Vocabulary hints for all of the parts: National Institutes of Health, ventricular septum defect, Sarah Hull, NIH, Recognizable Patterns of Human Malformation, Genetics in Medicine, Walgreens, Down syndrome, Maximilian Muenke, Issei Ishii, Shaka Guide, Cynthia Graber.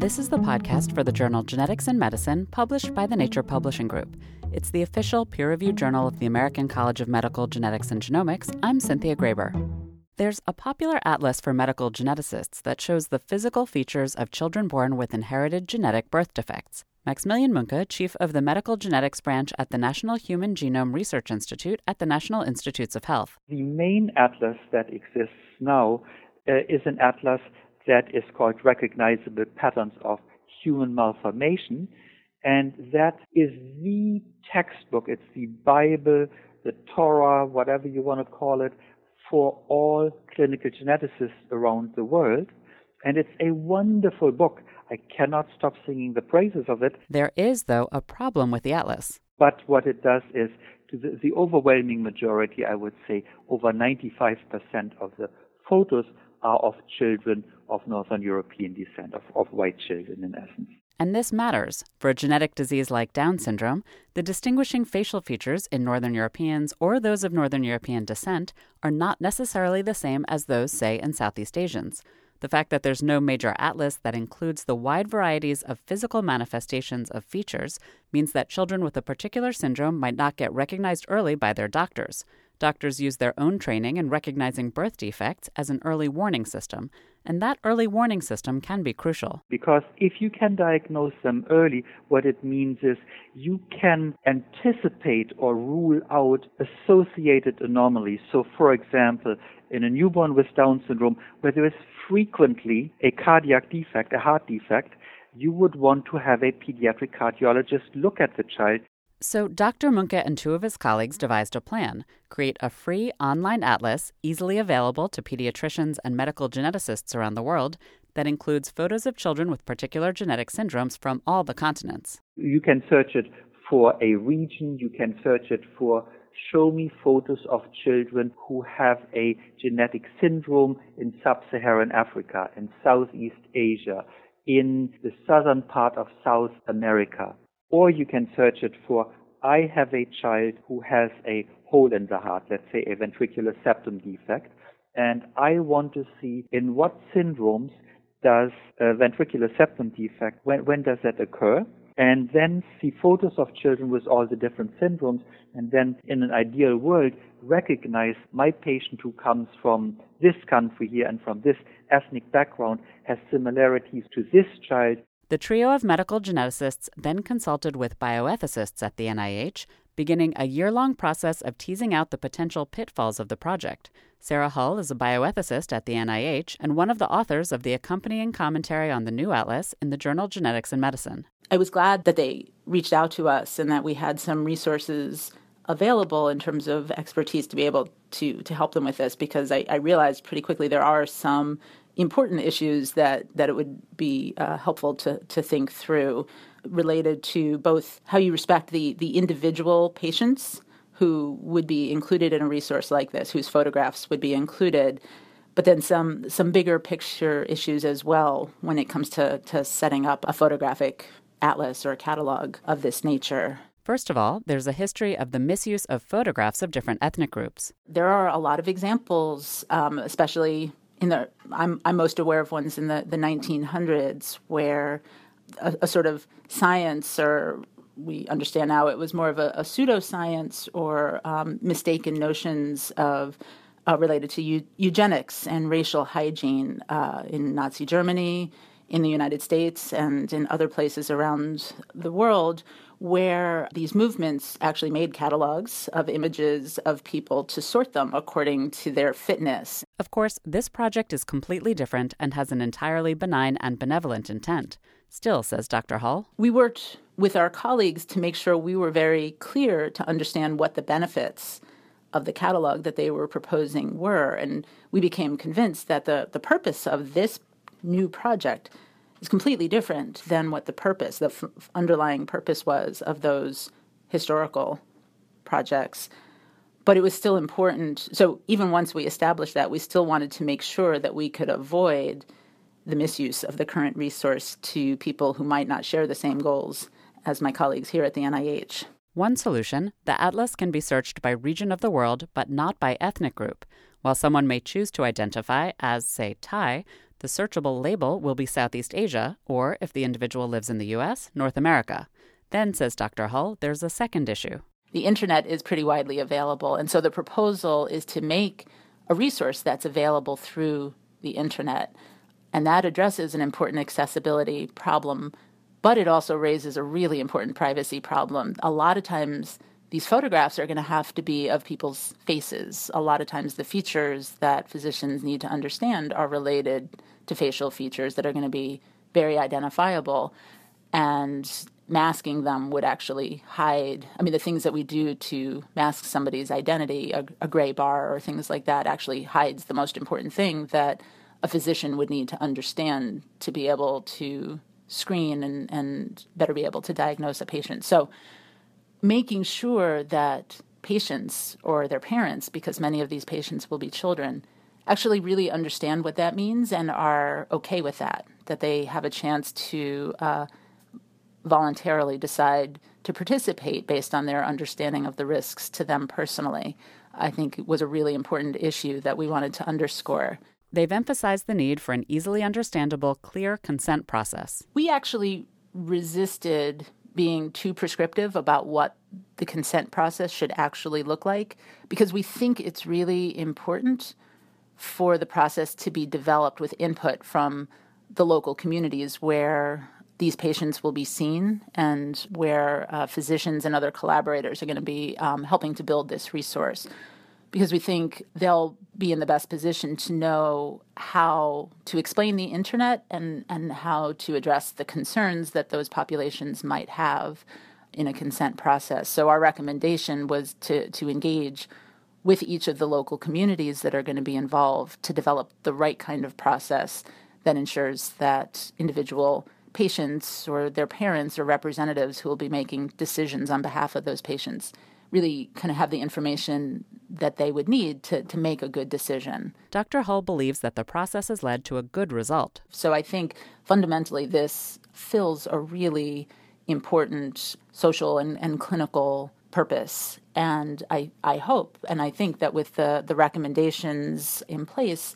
This is the podcast for the journal Genetics in Medicine, published by the Nature Publishing Group. It's the official peer-reviewed journal of the American College of Medical Genetics and Genomics. I'm Cynthia Graber. There's a popular atlas for medical geneticists that shows the physical features of children born with inherited genetic birth defects. Maximilian Muenke, chief of the medical genetics branch at the National Human Genome Research Institute at the National Institutes of Health. The main atlas that exists now is an atlas that is called Recognizable Patterns of Human Malformation, and that is the textbook. It's the Bible, the Torah, whatever you want to call it, for all clinical geneticists around the world, and it's a wonderful book. I cannot stop singing the praises of it. There is, though, a problem with the atlas. But what it does is, to the overwhelming majority, I would say, over 95% of the photos are of children of Northern European descent, of white children in essence. And this matters. For a genetic disease like Down syndrome, the distinguishing facial features in Northern Europeans or those of Northern European descent are not necessarily the same as those, say, in Southeast Asians. The fact that there's no major atlas that includes the wide varieties of physical manifestations of features means that children with a particular syndrome might not get recognized early by their doctors. Doctors use their own training in recognizing birth defects as an early warning system, and that early warning system can be crucial. Because if you can diagnose them early, what it means is you can anticipate or rule out associated anomalies. So, for example, in a newborn with Down syndrome, where there is frequently a cardiac defect, a heart defect, you would want to have a pediatric cardiologist look at the child. So Dr. Muenke and two of his colleagues devised a plan, create a free online atlas easily available to pediatricians and medical geneticists around the world that includes photos of children with particular genetic syndromes from all the continents. You can search it for a region, you can search it for show me photos of children who have a genetic syndrome in sub-Saharan Africa, in Southeast Asia, in the southern part of South America. Or you can search it for, I have a child who has a hole in the heart, let's say a ventricular septum defect, and I want to see in what syndromes does a ventricular septum defect, when does that occur? And then see photos of children with all the different syndromes, and then in an ideal world, recognize my patient who comes from this country here and from this ethnic background has similarities to this child. The trio of medical geneticists then consulted with bioethicists at the NIH, beginning a year-long process of teasing out the potential pitfalls of the project. Sarah Hull is a bioethicist at the NIH and one of the authors of the accompanying commentary on the new atlas in the journal Genetics in Medicine. I was glad that they reached out to us and that we had some resources available in terms of expertise to be able to help them with this, because I realized pretty quickly there are some important issues that it would be helpful to think through, related to both how you respect the individual patients who would be included in a resource like this, whose photographs would be included, but then some bigger picture issues as well when it comes to setting up a photographic atlas or a catalog of this nature. First of all, there's a history of the misuse of photographs of different ethnic groups. There are a lot of examples, especially I'm most aware of ones in the 1900s where a sort of science, or we understand now it was more of a pseudoscience or mistaken notions of related to eugenics and racial hygiene in Nazi Germany, in the United States, and in other places around the world, where these movements actually made catalogs of images of people to sort them according to their fitness. Of course, this project is completely different and has an entirely benign and benevolent intent. Still, says Dr. Hull, we worked with our colleagues to make sure we were very clear to understand what the benefits of the catalog that they were proposing were. And we became convinced that the purpose of this new project is completely different than what the underlying purpose was of those historical projects. But it was still important. So even once we established that, we still wanted to make sure that we could avoid the misuse of the current resource to people who might not share the same goals as my colleagues here at the NIH. One solution, the atlas can be searched by region of the world, but not by ethnic group. While someone may choose to identify as, say, Thai, The searchable label will be Southeast Asia, or if the individual lives in the U.S., North America. Then, says Dr. Hull, there's a second issue. The internet is pretty widely available, and so the proposal is to make a resource that's available through the internet. And that addresses an important accessibility problem, but it also raises a really important privacy problem. A lot of times, these photographs are going to have to be of people's faces. A lot of times, the features that physicians need to understand are related to facial features that are going to be very identifiable. And masking them would actually hide. I mean, the things that we do to mask somebody's identity, a gray bar or things like that, actually hides the most important thing that a physician would need to understand to be able to screen and better be able to diagnose a patient. So making sure that patients or their parents, because many of these patients will be children, actually really understand what that means and are okay with that, that they have a chance to voluntarily decide to participate based on their understanding of the risks to them personally, I think was a really important issue that we wanted to underscore. They've emphasized the need for an easily understandable, clear consent process. We actually resisted being too prescriptive about what the consent process should actually look like, because we think it's really important for the process to be developed with input from the local communities where these patients will be seen and where physicians and other collaborators are going to be helping to build this resource, because we think they'll be in the best position to know how to explain the internet and how to address the concerns that those populations might have in a consent process. So our recommendation was to engage with each of the local communities that are going to be involved to develop the right kind of process that ensures that individual patients or their parents or representatives who will be making decisions on behalf of those patients really kind of have the information that they would need to make a good decision. Dr. Hull believes that the process has led to a good result. So I think fundamentally this fills a really important social and clinical purpose. And I hope and I think that with the recommendations in place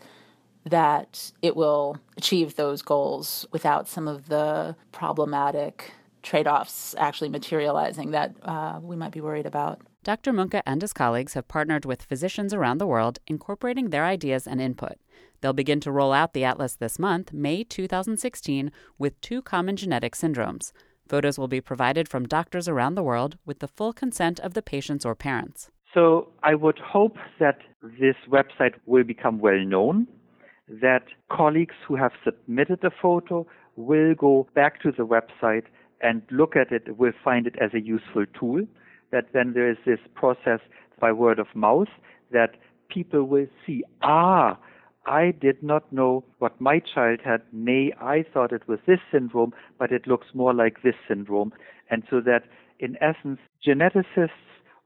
that it will achieve those goals without some of the problematic trade-offs actually materializing that we might be worried about. Dr. Muenke and his colleagues have partnered with physicians around the world, incorporating their ideas and input. They'll begin to roll out the atlas this month, May 2016, with 2 common genetic syndromes. Photos will be provided from doctors around the world with the full consent of the patients or parents. So I would hope that this website will become well known, that colleagues who have submitted a photo will go back to the website and look at it, will find it as a useful tool, that then there is this process by word of mouth that people will see, I did not know what my child had. Nay, I thought it was this syndrome, but it looks more like this syndrome. And so that, in essence, geneticists,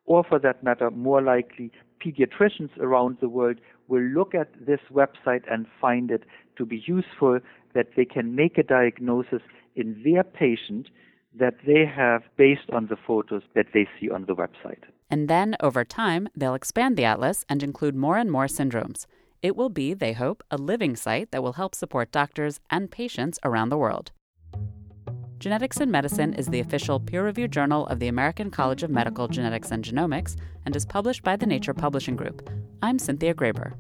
or for that matter, more likely pediatricians around the world, will look at this website and find it to be useful, that they can make a diagnosis in their patient that they have based on the photos that they see on the website. And then, over time, they'll expand the atlas and include more and more syndromes. It will be, they hope, a living site that will help support doctors and patients around the world. Genetics in Medicine is the official peer-reviewed journal of the American College of Medical Genetics and Genomics and is published by the Nature Publishing Group. I'm Cynthia Graber.